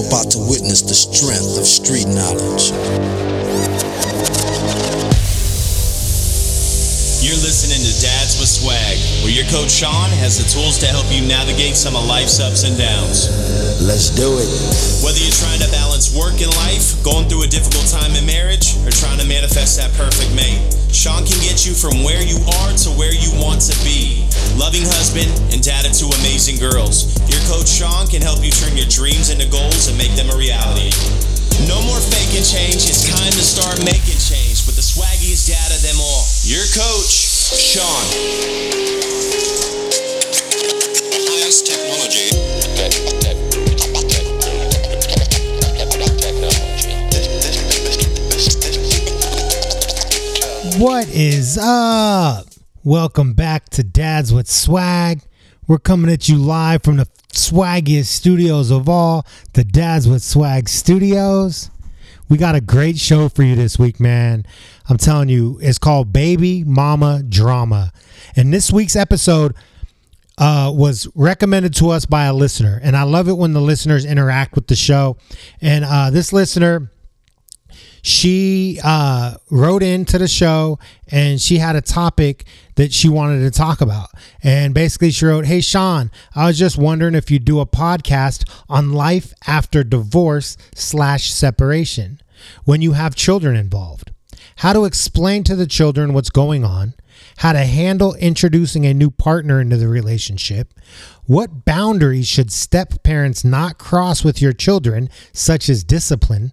You're about to witness the strength of street knowledge. You're listening to Dads with Swag, where your coach Sean has the tools to help you navigate some of life's ups and downs. Let's do it. Whether you're trying to balance work and life, going through a difficult time in marriage, or trying to manifest that perfect mate, Sean can get you from where you are to where you want to be. Loving husband and dad of two amazing girls, your coach Sean can help you turn your dreams into goals and make them a reality. No more faking change, it's time to start making change with the swaggiest dad of them all, your coach, Sean. Highest technology. What is up? Welcome back to Dads with Swag. We're coming at you live from the swaggiest studios of all, the Dads with Swag studios. We got a great show for you this week, man. I'm telling you, it's called Baby Mama Drama. And this week's episode was recommended to us by a listener. And I love it when the listeners interact with the show. And this listener, she wrote into the show and she had a topic that she wanted to talk about. And basically she wrote, "Hey, Sean, I was just wondering if you do a podcast on life after divorce / separation when you have children involved, how to explain to the children what's going on, how to handle introducing a new partner into the relationship, what boundaries should step parents not cross with your children, such as discipline.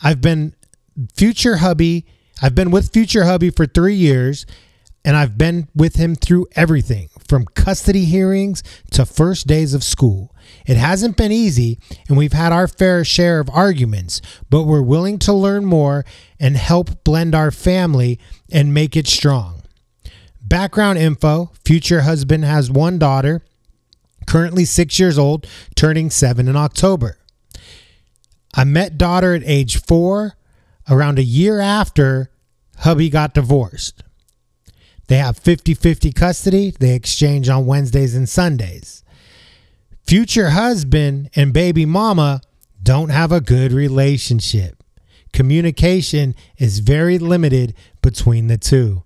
I've been with future hubby for 3 years, and I've been with him through everything from custody hearings to first days of school. It hasn't been easy, and we've had our fair share of arguments, but we're willing to learn more and help blend our family and make it strong. Background info: future husband has one daughter, currently 6 years old, turning 7 in October. I met daughter at age 4, around a year after hubby got divorced. They have 50-50 custody. They exchange on Wednesdays and Sundays. Future husband and baby mama don't have a good relationship. Communication is very limited between the two."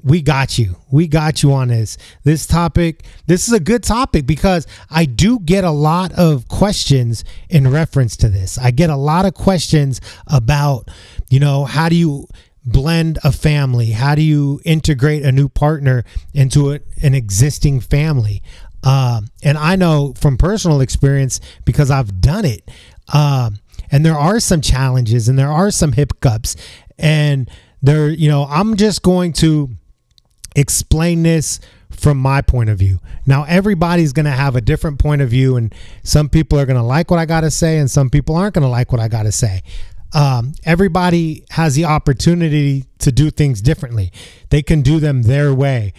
We got you. We got you on this. This topic, this is a good topic because I do get a lot of questions in reference to this. I get a lot of questions about, how do you blend a family? How do you integrate a new partner into an existing family? And I know from personal experience because I've done it. And there are some challenges and there are some hiccups. And there, I'm just going to explain this from my point of view. Now, everybody's going to have a different point of view, and some people are going to like what I got to say, and some people aren't going to like what I got to say. Everybody has the opportunity to do things differently. They can do them their way.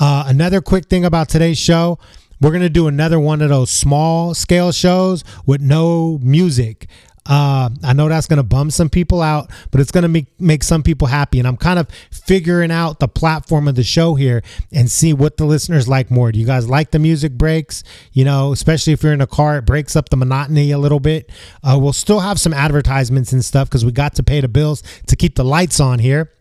Another quick thing about today's show, we're going to do another one of those small scale shows with no music. I know that's going to bum some people out, but it's going to make some people happy. And I'm kind of figuring out the platform of the show here and see what the listeners like more. Do you guys like the music breaks? Especially if you're in a car, it breaks up the monotony a little bit. We'll still have some advertisements and stuff because we got to pay the bills to keep the lights on here.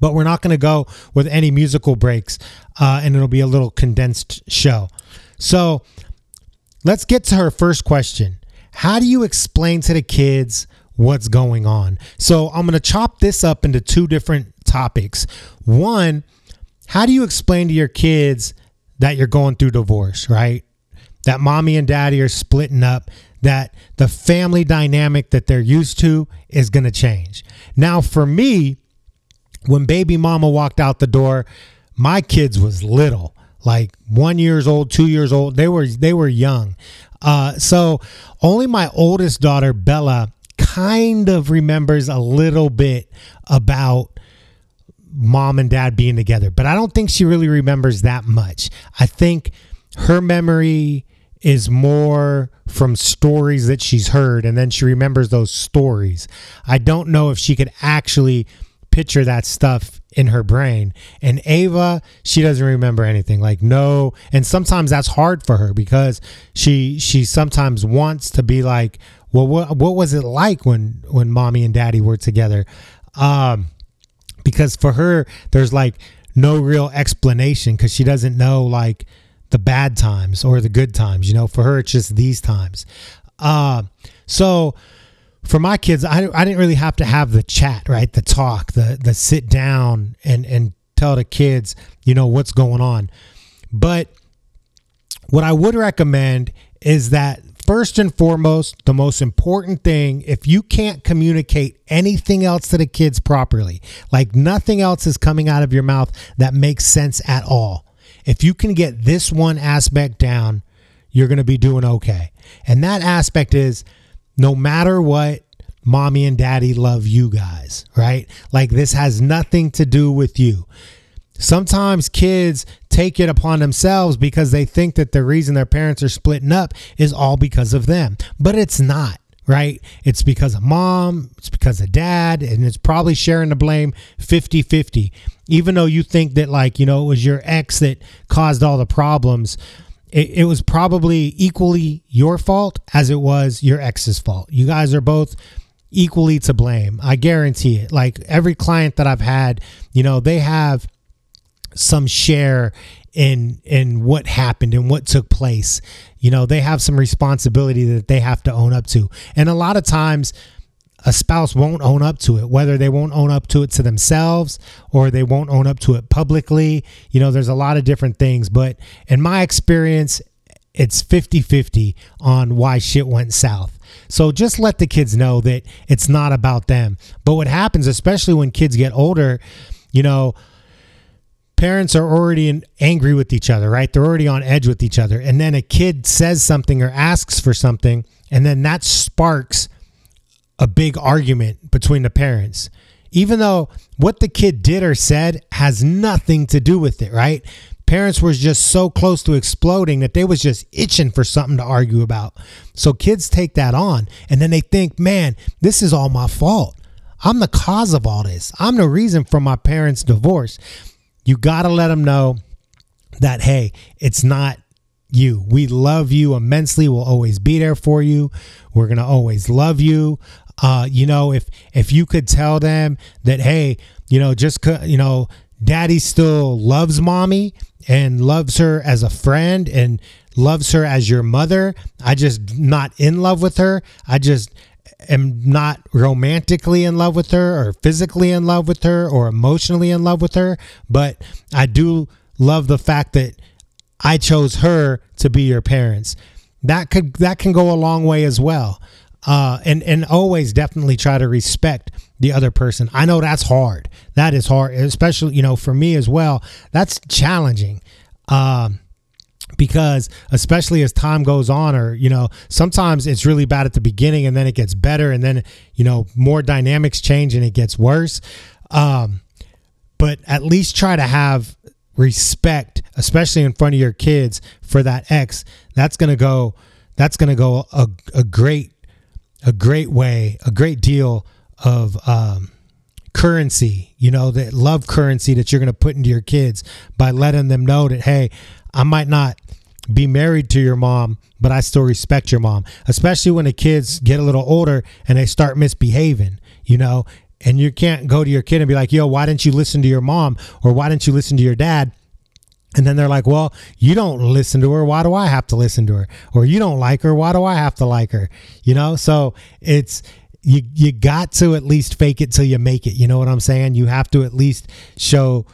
But we're not going to go with any musical breaks, and it'll be a little condensed show. So let's get to her first question. How do you explain to the kids what's going on? So I'm going to chop this up into two different topics. One, how do you explain to your kids that you're going through divorce, right? That mommy and daddy are splitting up, that the family dynamic that they're used to is going to change. Now, for me, when baby mama walked out the door, my kids was little, like 1 year old, 2 years old. They were young. So only my oldest daughter, Bella, kind of remembers a little bit about mom and dad being together, but I don't think she really remembers that much. I think her memory is more from stories that she's heard, and then she remembers those stories. I don't know if she could actually picture that stuff in her brain. And Ava, she doesn't remember anything. Like, no. And sometimes that's hard for her because she sometimes wants to be like, well, what was it like when mommy and daddy were together? Because for her, there's like no real explanation because she doesn't know like the bad times or the good times. You know, for her, it's just these times. So for my kids, I didn't really have to have the chat, right? The talk, the sit down and tell the kids, you know, what's going on. But what I would recommend is that first and foremost, the most important thing, if you can't communicate anything else to the kids properly, like nothing else is coming out of your mouth that makes sense at all. If you can get this one aspect down, you're going to be doing okay. And that aspect is, no matter what, mommy and daddy love you guys, right? Like this has nothing to do with you. Sometimes kids take it upon themselves because they think that the reason their parents are splitting up is all because of them, but it's not, right? It's because of mom, it's because of dad, and it's probably sharing the blame 50-50. Even though you think that, like, you know, it was your ex that caused all the problems, it was probably equally your fault as it was your ex's fault. You guys are both equally to blame. I guarantee it. Like every client that I've had, you know, they have some share in what happened and what took place. You know, they have some responsibility that they have to own up to. And a lot of times a spouse won't own up to it, whether they won't own up to it to themselves or they won't own up to it publicly. You know, there's a lot of different things, but in my experience, it's 50-50 on why shit went south. So just let the kids know that it's not about them. But what happens, especially when kids get older, you know, parents are already angry with each other, right? They're already on edge with each other. And then a kid says something or asks for something, and then that sparks a big argument between the parents, even though what the kid did or said has nothing to do with it, right? Parents were just so close to exploding that they was just itching for something to argue about. So kids take that on and then they think, man, this is all my fault. I'm the cause of all this. I'm the reason for my parents' divorce. You got to let them know that, hey, it's not you. We love you immensely. We'll always be there for you. We're going to always love you. You know, if you could tell them that, hey, you know, just, you know, daddy still loves mommy and loves her as a friend and loves her as your mother. I just not in love with her. I just am not romantically in love with her or physically in love with her or emotionally in love with her. But I do love the fact that I chose her to be your parents. That can go a long way as well. And always definitely try to respect the other person. I know that's hard. That is hard, especially, you know, for me as well. That's challenging. Because especially as time goes on, or, you know, sometimes it's really bad at the beginning and then it gets better and then, you know, more dynamics change and it gets worse. But at least try to have respect, especially in front of your kids, for that ex. That's going to go a great deal of currency, you know, that love currency that you're going to put into your kids by letting them know that, hey, I might not be married to your mom, but I still respect your mom, especially when the kids get a little older and they start misbehaving, you know. And you can't go to your kid and be like, yo, why didn't you listen to your mom? Or why didn't you listen to your dad? And then they're like, well, you don't listen to her. Why do I have to listen to her? Or you don't like her. Why do I have to like her? You know, so it's you got to at least fake it till you make it. You know what I'm saying? You have to at least show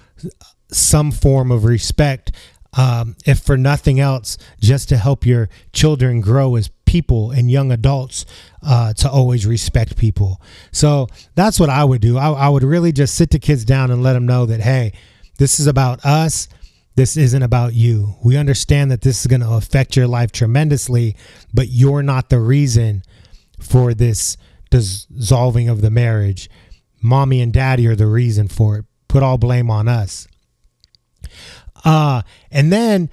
some form of respect, if for nothing else, just to help your children grow as people and young adults, to always respect people. So that's what I would do. I would really just sit the kids down and let them know that, hey, this is about us. This isn't about you. We understand that this is going to affect your life tremendously, but you're not the reason for this dissolving of the marriage. Mommy and daddy are the reason for it. Put all blame on us. And then,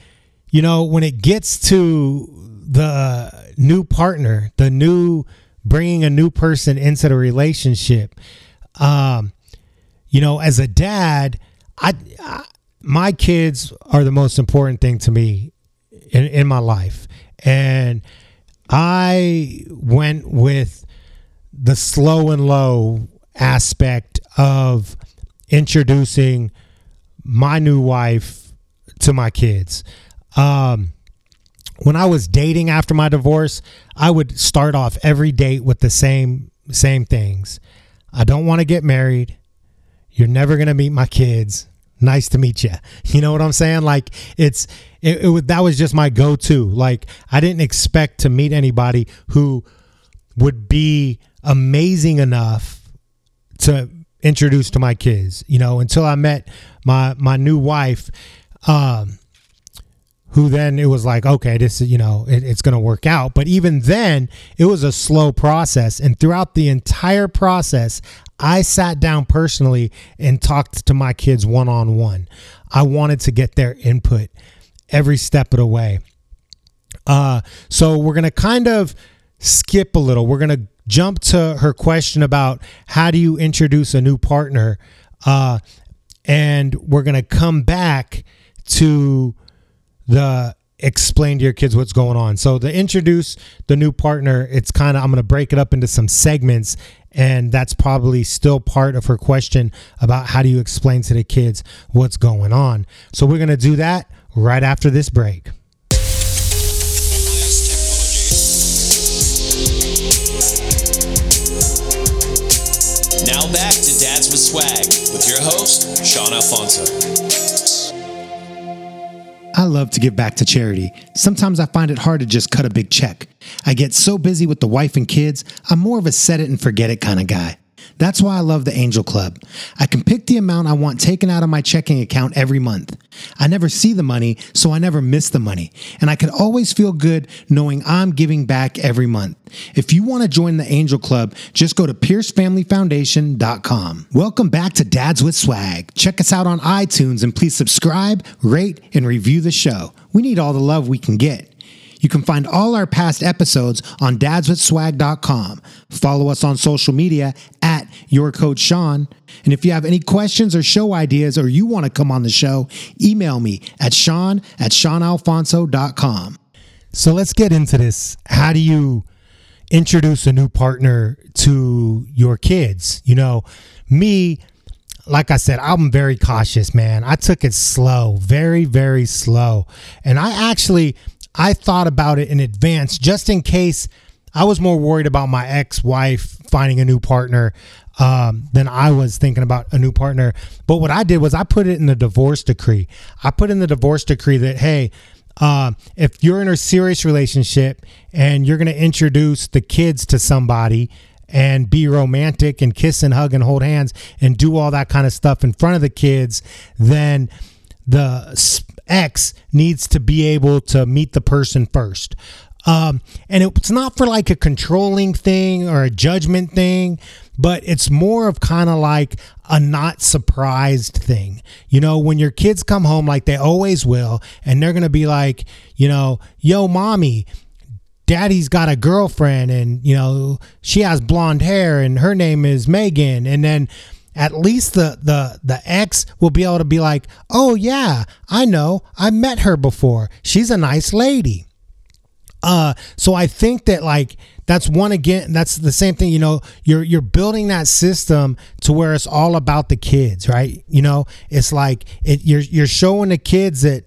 you know, when it gets to the new partner, the new bringing a new person into the relationship, You know, as a dad, my kids are the most important thing to me in my life. And I went with the slow and low aspect of introducing my new wife to my kids. When I was dating after my divorce, I would start off every date with the same things. I don't want to get married. You're never going to meet my kids. Nice to meet you. You know what I'm saying? Like, that was just my go-to. Like, I didn't expect to meet anybody who would be amazing enough to introduce to my kids, you know, until I met my new wife, who then it was like, okay, this is, you know, it's going to work out. But even then, it was a slow process. And throughout the entire process, I sat down personally and talked to my kids one-on-one. I wanted to get their input every step of the way. So we're going to kind of skip a little. We're going to jump to her question about how do you introduce a new partner? And we're going to come back to the explain to your kids what's going on. So to introduce the new partner, it's kind of, I'm going to break it up into some segments, and that's probably still part of her question about how do you explain to the kids what's going on. So we're going to do that right after this break. Now back to Dads with Swag with your host, Sean Alfonso. I love to give back to charity. Sometimes I find it hard to just cut a big check. I get so busy with the wife and kids, I'm more of a set it and forget it kind of guy. That's why I love the Angel Club. I can pick the amount I want taken out of my checking account every month. I never see the money, so I never miss the money. And I can always feel good knowing I'm giving back every month. If you want to join the Angel Club, just go to piercefamilyfoundation.com. Welcome back to Dads with Swag. Check us out on iTunes and please subscribe, rate, and review the show. We need all the love we can get. You can find all our past episodes on dadswithswag.com. Follow us on social media at YourCoachSean. And if you have any questions or show ideas or you want to come on the show, email me at sean@seanalfonso.com. So let's get into this. How do you introduce a new partner to your kids? You know, me, like I said, I'm very cautious, man. I took it slow, very, very slow. And I thought about it in advance just in case. I was more worried about my ex-wife finding a new partner than I was thinking about a new partner. But what I did was I put it in the divorce decree. I put in the divorce decree that, hey, if you're in a serious relationship and you're going to introduce the kids to somebody and be romantic and kiss and hug and hold hands and do all that kind of stuff in front of the kids, then the ex needs to be able to meet the person first. And it's not for like a controlling thing or a judgment thing, but it's more of kind of like a not surprised thing. You know, when your kids come home, like they always will, and they're going to be like, you know, yo, mommy, daddy's got a girlfriend and, you know, she has blonde hair and her name is Megan. And then at least the ex will be able to be like, oh yeah, I know, I met her before. She's a nice lady. So I think that like, that's the same thing, you know, you're building that system to where it's all about the kids, right? You know, it's like you're showing the kids that,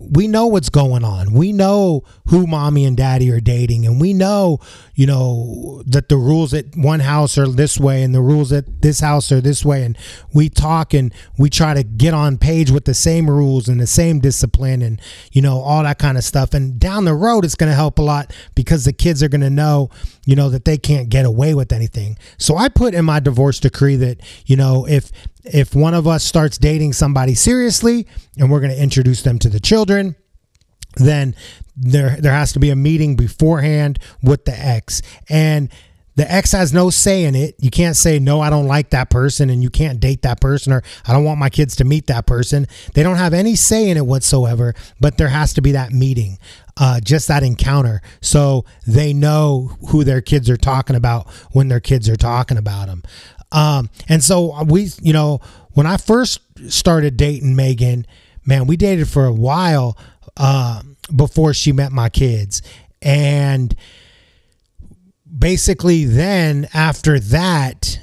we know what's going on. We know who mommy and daddy are dating. And we know, you know, that the rules at one house are this way and the rules at this house are this way. And we talk and we try to get on page with the same rules and the same discipline and, you know, all that kind of stuff. And down the road, it's going to help a lot because the kids are going to know, you know, that they can't get away with anything. So I put in my divorce decree that, you know, if one of us starts dating somebody seriously and we're going to introduce them to the children, then there has to be a meeting beforehand with the ex. And the ex has no say in it. You can't say, no, I don't like that person and you can't date that person, or I don't want my kids to meet that person. They don't have any say in it whatsoever, but there has to be that meeting, just that encounter. So they know who their kids are talking about when their kids are talking about them. And so we, you know, when I first started dating Megan, man, we dated for a while before she met my kids. And basically then after that,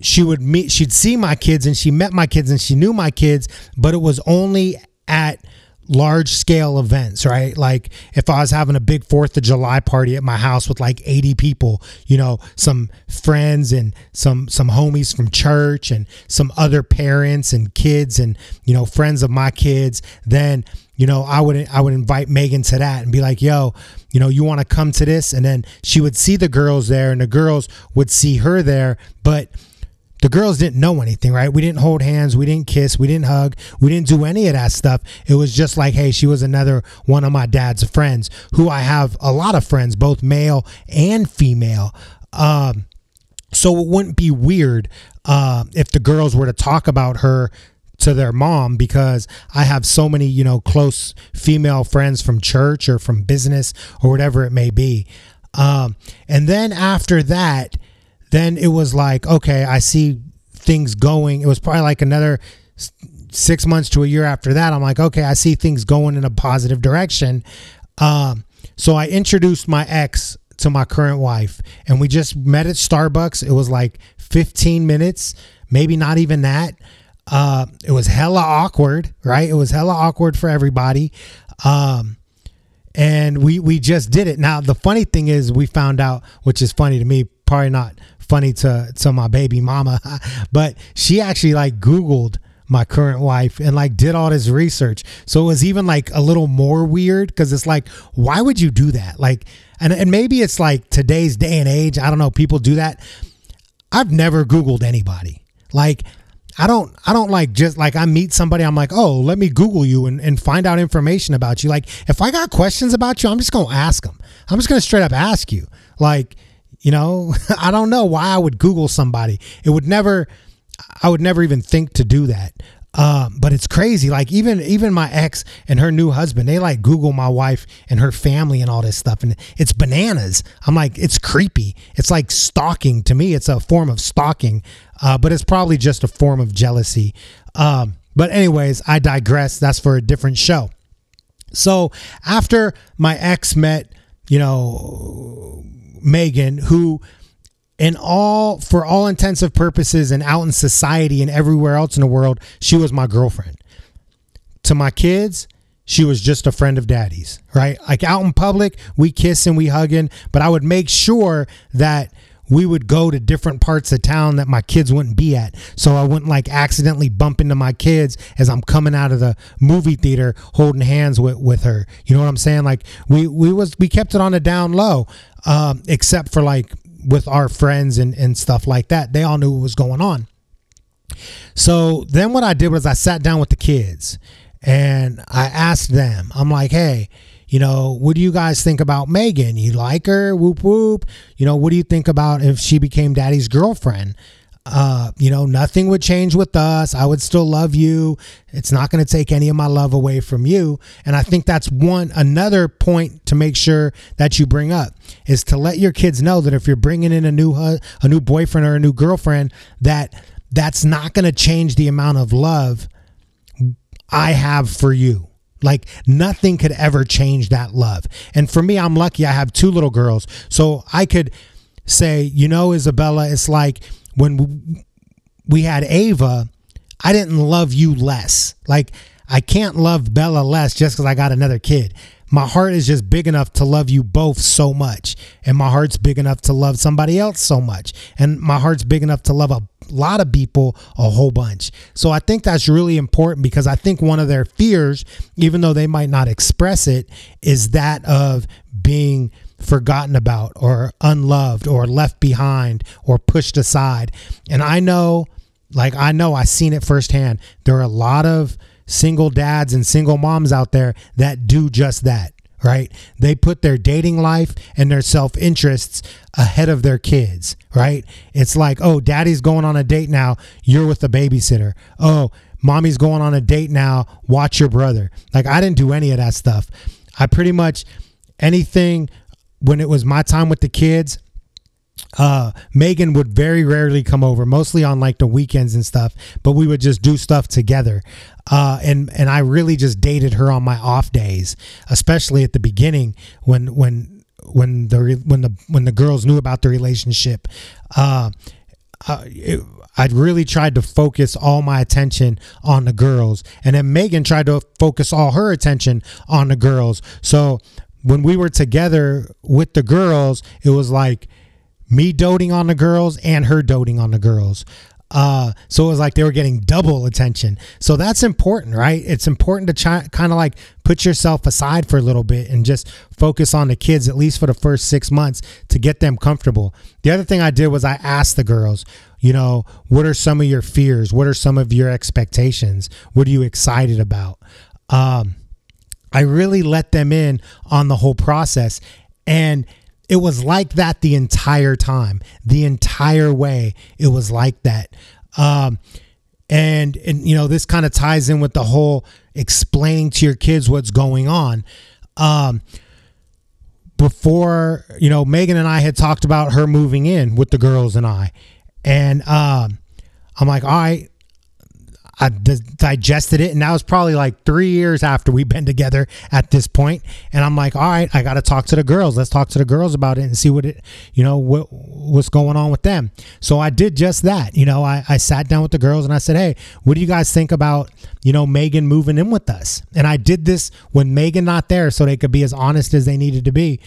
she'd see my kids and she met my kids and she knew my kids, but it was only at large scale events, right? Like if I was having a big 4th of July party at my house with like 80 people, you know, some friends and some homies from church and some other parents and kids and, you know, friends of my kids, then, you know, I would invite Megan to that and be like, yo, you know, you want to come to this? And then she would see the girls there and the girls would see her there, but the girls didn't know anything, right? We didn't hold hands. We didn't kiss. We didn't hug. We didn't do any of that stuff. It was just like, hey, she was another one of my dad's friends, who I have a lot of friends, both male and female. So it wouldn't be weird if the girls were to talk about her to their mom, because I have so many, you know, close female friends from church or from business or whatever it may be. And then after that, then it was like, okay, I see things going. It was probably like another 6 months to a year after that. I'm like, okay, I see things going in a positive direction. So I introduced my ex to my current wife, and we just met at Starbucks. It was like 15 minutes, maybe not even that. It was hella awkward, right? It was hella awkward for everybody. And we just did it. Now, the funny thing is we found out, which is funny to me, probably not funny to my baby mama, but she actually like Googled my current wife and like did all this research. So it was even like a little more weird, because it's like, why would you do that? Like, and maybe it's like today's day and age, I don't know, people do that. I've never Googled anybody. Like, I don't like, just like I meet somebody, I'm like, oh, let me Google you and find out information about you. Like if I got questions about you, I'm just going to ask them. I'm just going to straight up ask you. Like, you know, I don't know why I would Google somebody. I would never even think to do that. But it's crazy. Like even my ex and her new husband, they like Google my wife and her family and all this stuff. And it's bananas. I'm like, it's creepy. It's like stalking to me. It's a form of stalking, but it's probably just a form of jealousy. But anyways, I digress. That's for a different show. So after my ex met, you know, Megan, who for all intents and purposes and out in society and everywhere else in the world, she was my girlfriend. To my kids, she was just a friend of daddy's, right? Like out in public, we kiss and we hugging, but I would make sure that we would go to different parts of town that my kids wouldn't be at. So I wouldn't like accidentally bump into my kids as I'm coming out of the movie theater holding hands with her. You know what I'm saying? Like we kept it on a down low, except for like with our friends and stuff like that. They all knew what was going on. So then what I did was I sat down with the kids and I asked them, I'm like, hey, you know, what do you guys think about Megan? You like her? Whoop, whoop. You know, what do you think about if she became daddy's girlfriend? You know, nothing would change with us. I would still love you. It's not going to take any of my love away from you. And I think that's another point to make sure that you bring up, is to let your kids know that if you're bringing in a new boyfriend or a new girlfriend, that's not going to change the amount of love I have for you. Like nothing could ever change that love. And for me, I'm lucky. I have two little girls. So I could say, you know, Isabella, it's like when we had Ava, I didn't love you less. Like I can't love Bella less just because I got another kid. My heart is just big enough to love you both so much. And my heart's big enough to love somebody else so much. And my heart's big enough to love a lot of people a whole bunch. So I think that's really important, because I think one of their fears, even though they might not express it, is that of being forgotten about or unloved or left behind or pushed aside. And I know I've seen it firsthand. There are a lot of single dads and single moms out there that do just that, right? They put their dating life and their self-interests ahead of their kids, right? It's like, oh, daddy's going on a date now, you're with the babysitter. Oh, mommy's going on a date now, watch your brother. Like I didn't do any of that stuff. I pretty much, anything when it was my time with the kids, Megan would very rarely come over, mostly on like the weekends and stuff, but we would just do stuff together. And I really just dated her on my off days, especially at the beginning when the girls knew about the relationship. I'd really tried to focus all my attention on the girls, and then Megan tried to focus all her attention on the girls. So when we were together with the girls, it was like me doting on the girls and her doting on the girls. So it was like they were getting double attention. So that's important, right? It's important to kind of like put yourself aside for a little bit and just focus on the kids, at least for the first 6 months, to get them comfortable. The other thing I did was I asked the girls, you know, what are some of your fears? What are some of your expectations? What are you excited about? I really let them in on the whole process. And it was like that the entire time, the entire way. It was like that. And you know, this kind of ties in with the whole explaining to your kids what's going on. Before, you know, Megan and I had talked about her moving in with the girls and I. And I'm like, all right. I digested it, and that was probably like 3 years after we've been together at this point. And I'm like, all right, I got to talk to the girls. Let's talk to the girls about it and see what's going on with them. So I did just that. You know, I sat down with the girls and I said, hey, what do you guys think about, you know, Megan moving in with us? And I did this when Megan not there, so they could be as honest as they needed to be.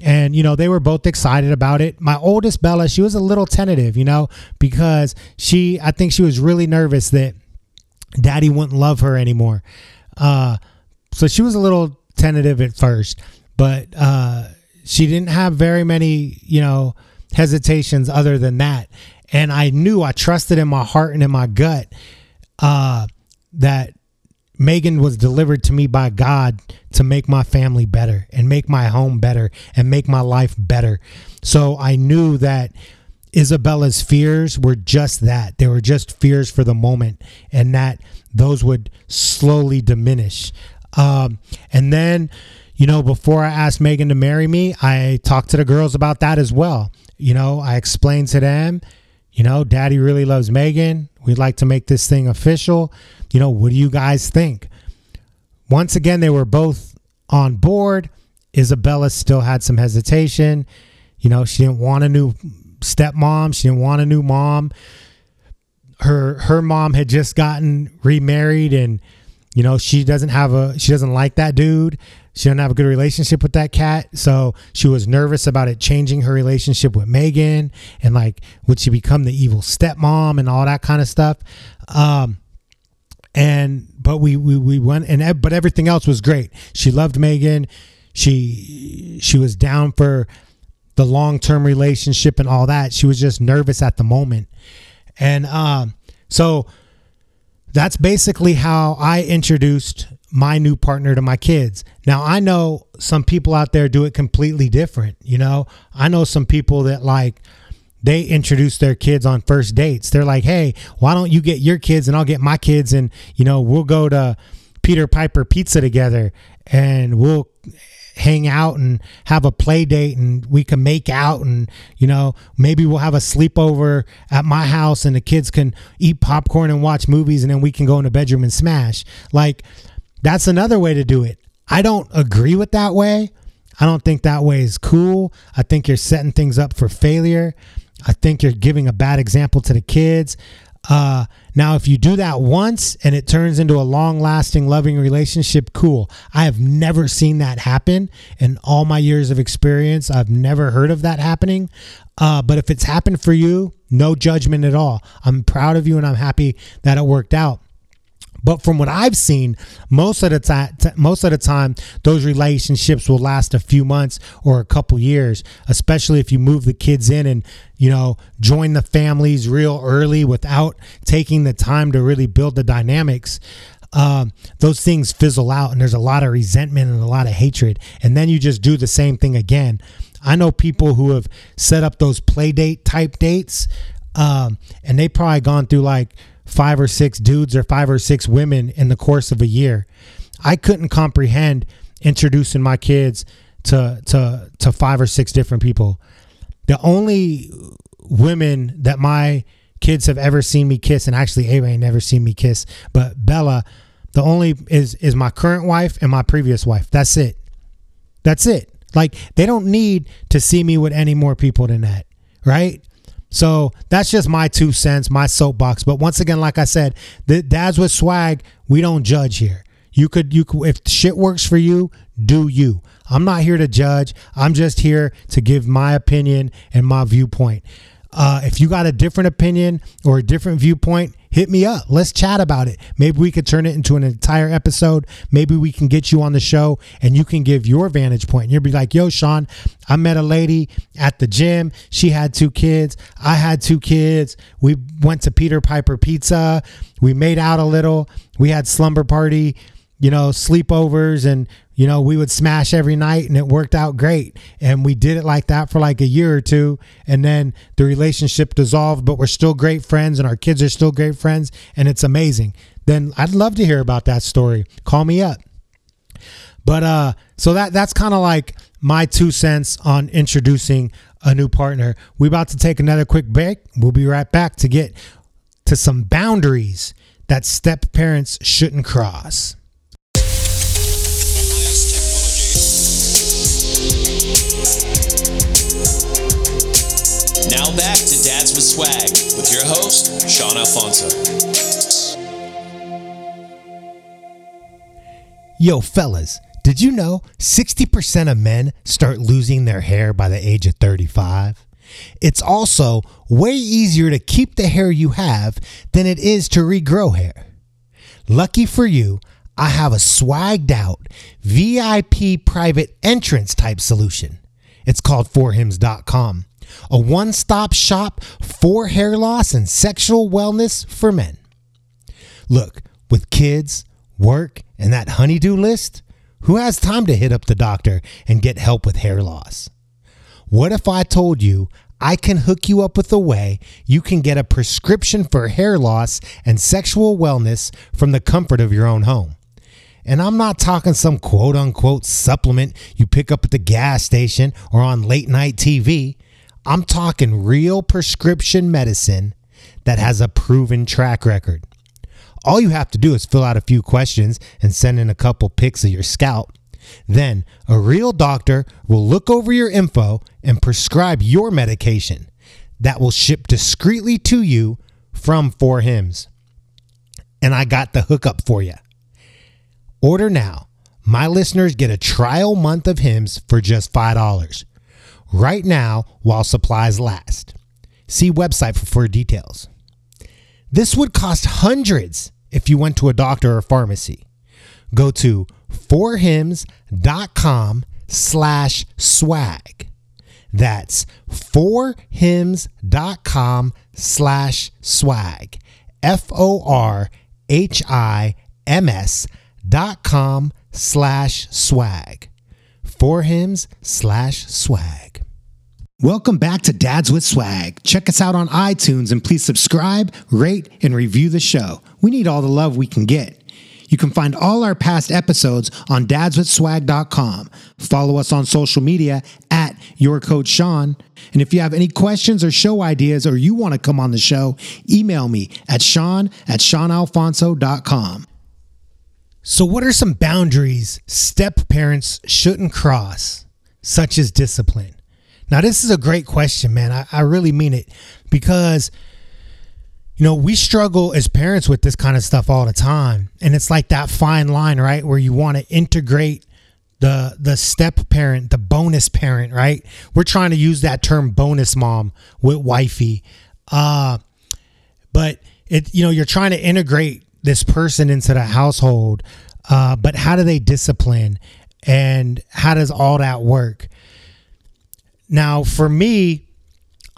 And, you know, they were both excited about it. My oldest, Bella, she was a little tentative, you know, because I think she was really nervous that Daddy wouldn't love her anymore. So she was a little tentative at first, but she didn't have very many, you know, hesitations other than that. And I knew, I trusted in my heart and in my gut that Megan was delivered to me by God to make my family better and make my home better and make my life better. So I knew that Isabella's fears were just that. They were just fears for the moment, and that those would slowly diminish. And then, you know, before I asked Megan to marry me, I talked to the girls about that as well. You know, I explained to them, you know, Daddy really loves Megan. We'd like to make this thing official. You know, what do you guys think? Once again, they were both on board. Isabella still had some hesitation. You know, she didn't want a new stepmom. She didn't want a new mom. Her mom had just gotten remarried, and you know, she doesn't like that dude. She doesn't have a good relationship with that cat. So she was nervous about it changing her relationship with Megan, and like, would she become the evil stepmom and all that kind of stuff. But we went, but everything else was great. She loved Megan. She was down for the long-term relationship and all that. She was just nervous at the moment. And so that's basically how I introduced my new partner to my kids. Now, I know some people out there do it completely different. You know, I know some people that like, they introduce their kids on first dates. They're like, hey, why don't you get your kids and I'll get my kids, and, you know, we'll go to Peter Piper Pizza together and we'll hang out and have a play date, and we can make out, and, you know, maybe we'll have a sleepover at my house and the kids can eat popcorn and watch movies, and then we can go in the bedroom and smash. Like, that's another way to do it. I don't agree with that way. I don't think that way is cool. I think you're setting things up for failure. I think you're giving a bad example to the kids. Now, if you do that once and it turns into a long-lasting, loving relationship, cool. I have never seen that happen in all my years of experience. I've never heard of that happening. But if it's happened for you, no judgment at all. I'm proud of you, and I'm happy that it worked out. But from what I've seen, most of the time, those relationships will last a few months or a couple years, especially if you move the kids in and, you know, join the families real early without taking the time to really build the dynamics. Those things fizzle out, and there's a lot of resentment and a lot of hatred. And then you just do the same thing again. I know people who have set up those play date type dates, and they probably gone through like 5 or 6 dudes or 5 or 6 women in the course of a year. I couldn't comprehend introducing my kids to 5 or 6 different people. The only women that my kids have ever seen me kiss, and actually Ava ain't never seen me kiss, but Bella, the only is my current wife and my previous wife. That's it. That's it. Like, they don't need to see me with any more people than that, right? So that's just my 2 cents, my soapbox. But once again, like I said, the Dads with Swag, we don't judge here. You could, if shit works for you, do you. I'm not here to judge. I'm just here to give my opinion and my viewpoint. If you got a different opinion or a different viewpoint, hit me up. Let's chat about it. Maybe we could turn it into an entire episode. Maybe we can get you on the show and you can give your vantage point. You'll be like, yo, Sean, I met a lady at the gym. She had 2 kids. I had 2 kids. We went to Peter Piper Pizza. We made out a little. We had slumber party, sleepovers, and, we would smash every night, and it worked out great. And we did it like that for like a year or two. And then the relationship dissolved, but we're still great friends and our kids are still great friends. And it's amazing. Then I'd love to hear about that story. Call me up. But so that's kind of like my 2 cents on introducing a new partner. We're about to take another quick break. We'll be right back to get to some boundaries that step parents shouldn't cross. Now back to Dads with Swag with your host, Sean Alfonso. Yo, fellas, did you know 60% of men start losing their hair by the age of 35? It's also way easier to keep the hair you have than it is to regrow hair. Lucky for you, I have a swagged out VIP private entrance type solution. It's called forhims.com. A one-stop shop for hair loss and sexual wellness for men. Look, with kids, work, and that honey-do list, who has time to hit up the doctor and get help with hair loss? What if I told you I can hook you up with a way you can get a prescription for hair loss and sexual wellness from the comfort of your own home? And I'm not talking some quote-unquote supplement you pick up at the gas station or on late-night TV. I'm talking real prescription medicine that has a proven track record. All you have to do is fill out a few questions and send in a couple pics of your scalp. Then a real doctor will look over your info and prescribe your medication that will ship discreetly to you from 4Hims. And I got the hookup for you. Order now. My listeners get a trial month of Hims for just $5. Right now while supplies last. See website for details. This would cost hundreds if you went to a doctor or pharmacy. Go to forhims.com/swag. That's forhims.com/swag. forhims.com/swag. forhims/swag. Welcome back to Dads with Swag. Check us out on iTunes and please subscribe, rate, and review the show. We need all the love we can get. You can find all our past episodes on dadswithswag.com. Follow us on social media at Your Coach Sean. And if you have any questions or show ideas or you want to come on the show, email me at sean@seanalfonso.com. So what are some boundaries step parents shouldn't cross, such as discipline? Now, this is a great question, man. I really mean it because, we struggle as parents with this kind of stuff all the time. And it's like that fine line, right, where you want to integrate the step parent, the bonus parent, right? We're trying to use that term bonus mom with wifey. But, you're trying to integrate this person into the household. But how do they discipline? And how does all that work? Now, for me,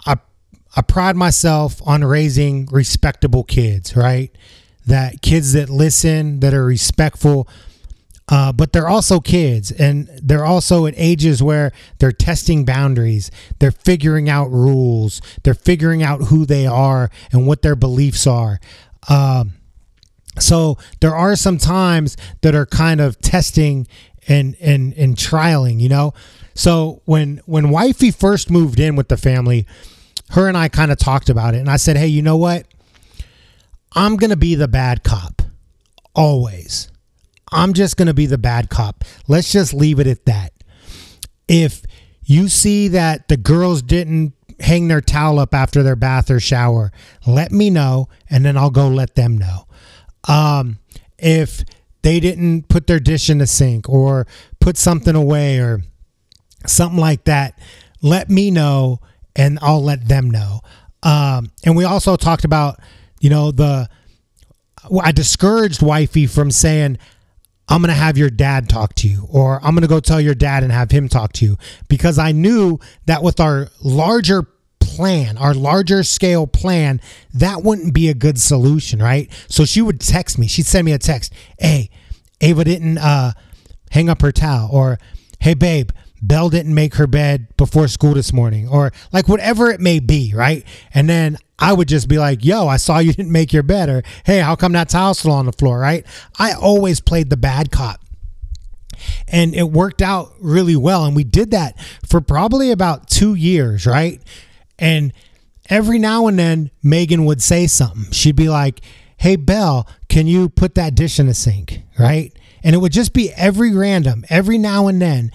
I pride myself on raising respectable kids, right? That kids that listen, that are respectful, but they're also kids, and they're also at ages where they're testing boundaries, they're figuring out rules, they're figuring out who they are and what their beliefs are. So there are some times that are kind of testing and trialing, you know? So when wifey first moved in with the family, her and I kind of talked about it. And I said, hey, you know what? I'm going to be the bad cop. Always. I'm just going to be the bad cop. Let's just leave it at that. If you see that the girls didn't hang their towel up after their bath or shower, let me know, and then I'll go let them know. If they didn't put their dish in the sink or put something away or something like that, let me know, and I'll let them know. And we also talked about, you know, I discouraged wifey from saying, I'm going to have your dad talk to you, or I'm going to go tell your dad and have him talk to you, because I knew that with our larger plan, our larger scale plan, that wouldn't be a good solution, right? So she would text me. She'd send me a text. Hey, Ava didn't hang up her towel, or hey, babe, Belle didn't make her bed before school this morning, or like whatever it may be, right? And then I would just be like, yo, I saw you didn't make your bed, or hey, how come that towel's still on the floor, right? I always played the bad cop, and it worked out really well. And we did that for probably about 2 years, right? And every now and then Megan would say something. She'd be like, hey, Belle, can you put that dish in the sink, right? And it would just be every now and then.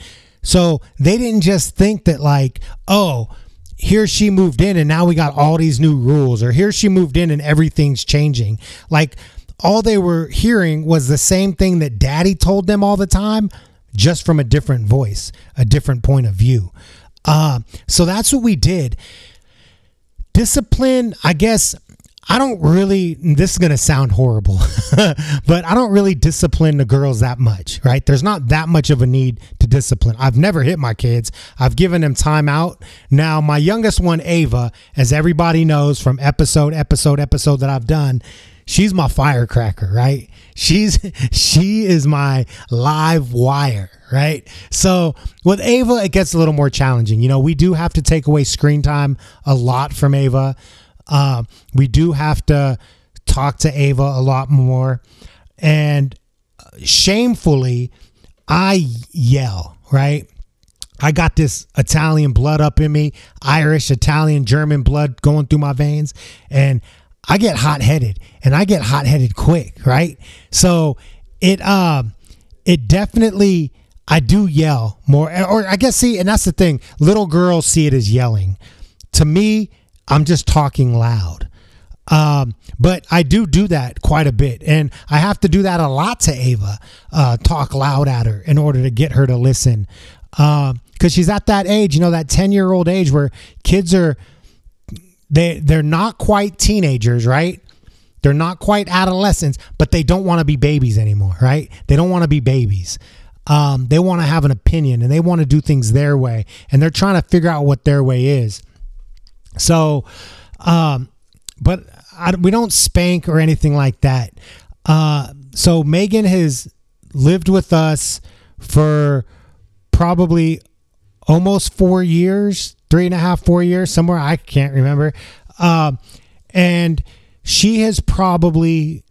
So they didn't just think that like, oh, here she moved in and now we got all these new rules, or here she moved in and everything's changing. Like, all they were hearing was the same thing that daddy told them all the time, just from a different voice, a different point of view. So that's what we did. Discipline, I guess, this is going to sound horrible, but I don't really discipline the girls that much, right? There's not that much of a need to discipline. I've never hit my kids. I've given them time out. Now, my youngest one, Ava, as everybody knows from episode that I've done, she's my firecracker, right? She is my live wire, right? So with Ava, it gets a little more challenging. You know, we do have to take away screen time a lot from Ava. We do have to talk to Ava a lot more, and shamefully, I yell, right? I got this Italian blood up in me, Irish, Italian, German blood going through my veins, and I get hot-headed, and I get hot-headed quick, right? So it definitely, I do yell more, or I guess, see, and that's the thing, little girls see it as yelling. To me, I'm just talking loud. But I do that quite a bit. And I have to do that a lot to Ava, talk loud at her in order to get her to listen. Because she's at that age, you know, that 10-year-old age where kids are, they're not quite teenagers, right? They're not quite adolescents, but they don't want to be babies anymore, right? They don't want to be babies. They want to have an opinion, and they want to do things their way. And they're trying to figure out what their way is. So, we don't spank or anything like that. So Megan has lived with us for probably almost 4 years, 4 years, somewhere. I can't remember. And she has probably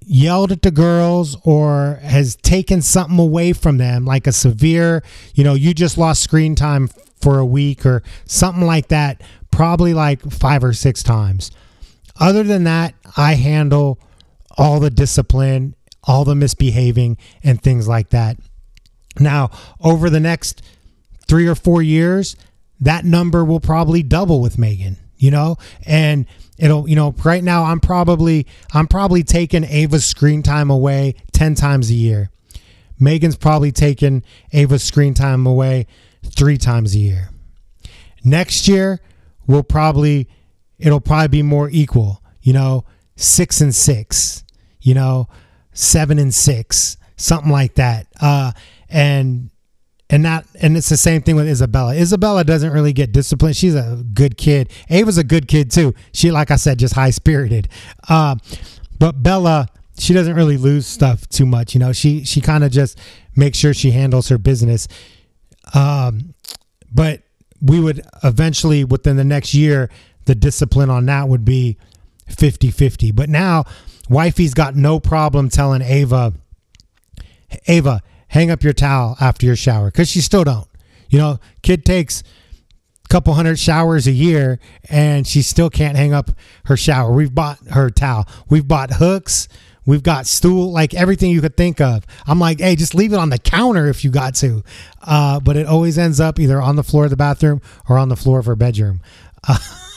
yelled at the girls or has taken something away from them, like a severe, you know, you just lost screen time for a week or something like that, probably like 5 or 6 times. Other than that, I handle all the discipline, all the misbehaving and things like that. Now, over the next 3 or 4 years, that number will probably double with Megan, you know, and it'll, you know, right now I'm probably taking Ava's screen time away 10 times a year. Megan's probably taking Ava's screen time away 3 times a year. Next year, it'll probably be more equal, you know, 6 and 6, you know, 7 and 6, something like that. And it's the same thing with Isabella. Isabella doesn't really get disciplined. She's a good kid. Ava's a good kid too. She, like I said, just high-spirited. But Bella, she doesn't really lose stuff too much. You know, she kind of just makes sure she handles her business. But we would eventually, within the next year, the discipline on that would be 50-50. But now, wifey's got no problem telling Ava, hang up your towel after your shower, because she still don't. You know, kid takes a couple hundred showers a year, and she still can't hang up her shower. We've bought her towel. We've bought hooks. We've got stool, like everything you could think of. I'm like, hey, just leave it on the counter if you got to. But it always ends up either on the floor of the bathroom or on the floor of her bedroom.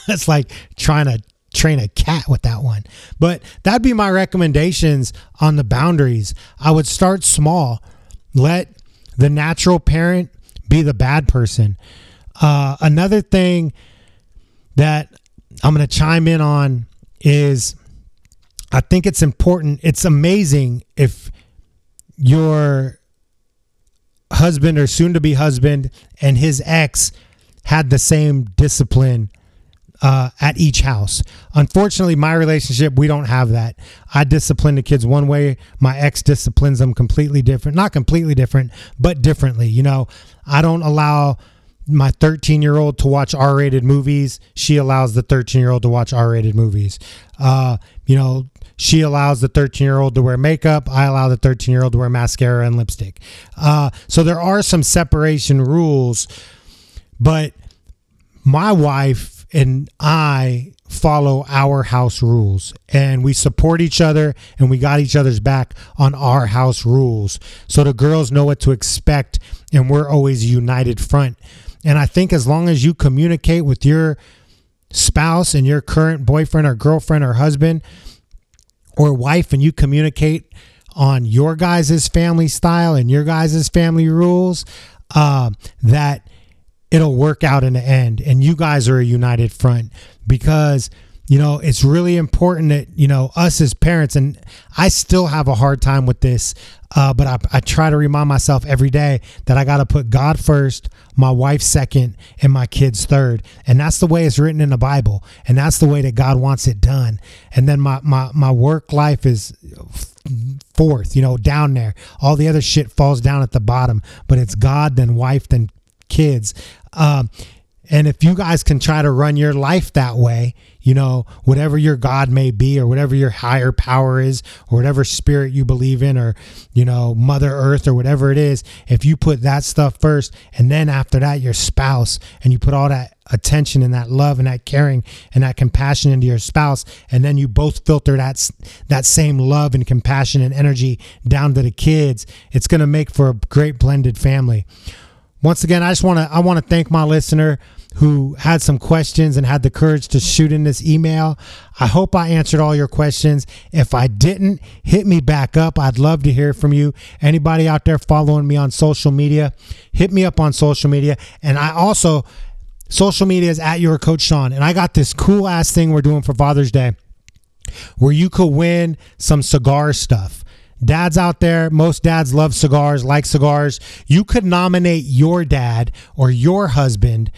It's like trying to train a cat with that one. But that'd be my recommendations on the boundaries. I would start small. Let the natural parent be the bad person. Another thing that I'm going to chime in on is, I think it's important. It's amazing if your husband or soon-to-be husband and his ex had the same discipline at each house. Unfortunately, my relationship, we don't have that. I discipline the kids one way. My ex disciplines them completely different. Not completely different, but differently. You know, I don't allow my 13-year-old to watch R-rated movies. She allows the 13-year-old to watch R-rated movies. You know, she allows the 13-year-old to wear makeup. I allow the 13-year-old to wear mascara and lipstick. So there are some separation rules, but my wife and I follow our house rules, and we support each other, and we got each other's back on our house rules. So the girls know what to expect, and we're always a united front. And I think as long as you communicate with your spouse and your current boyfriend or girlfriend or husband or wife, and you communicate on your guys' family style and your guys' family rules, that it'll work out in the end. And you guys are a united front, because, you know, it's really important that, you know, us as parents, and I still have a hard time with this, but I try to remind myself every day that I got to put God first, my wife second, and my kids third. And that's the way it's written in the Bible. And that's the way that God wants it done. And then my work life is fourth, you know, down there. All the other shit falls down at the bottom, but it's God, then wife, then kids. And if you guys can try to run your life that way, you know, whatever your God may be, or whatever your higher power is, or whatever spirit you believe in, or, you know, Mother Earth, or whatever it is, if you put that stuff first, and then after that, your spouse, and you put all that attention and that love and that caring and that compassion into your spouse, and then you both filter that same love and compassion and energy down to the kids, it's going to make for a great blended family. Once again, I want to thank my listener who had some questions and had the courage to shoot in this email. I hope I answered all your questions. If I didn't, hit me back up. I'd love to hear from you. Anybody out there following me on social media, hit me up on social media. And I also, social media is @YourCoachSean. And I got this cool ass thing we're doing for Father's Day where you could win some cigar stuff. Dads out there, most dads love cigars, like cigars. You could nominate your dad or your husband,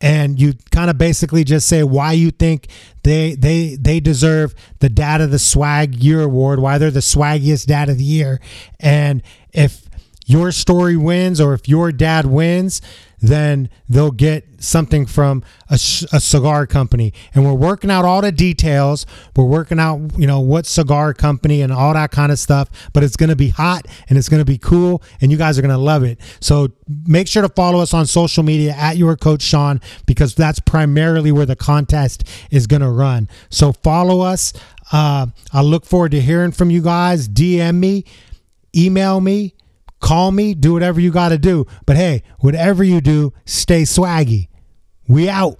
and you kind of basically just say why you think they deserve the Dad of the Swag Year Award, why they're the swaggiest dad of the year. And if your story wins, or if your dad wins, then they'll get something from a cigar company. And we're working out all the details. We're working out, you know, what cigar company and all that kind of stuff. But it's going to be hot, and it's going to be cool, and you guys are going to love it. So make sure to follow us on social media @YourCoachSean, because that's primarily where the contest is going to run. So follow us. I look forward to hearing from you guys. DM me, email me, call me, do whatever you got to do. But hey, whatever you do, stay swaggy. We out.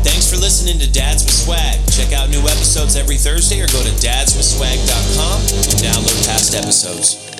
Thanks for listening to Dads with Swag. Check out new episodes every Thursday, or go to dadswithswag.com to download past episodes.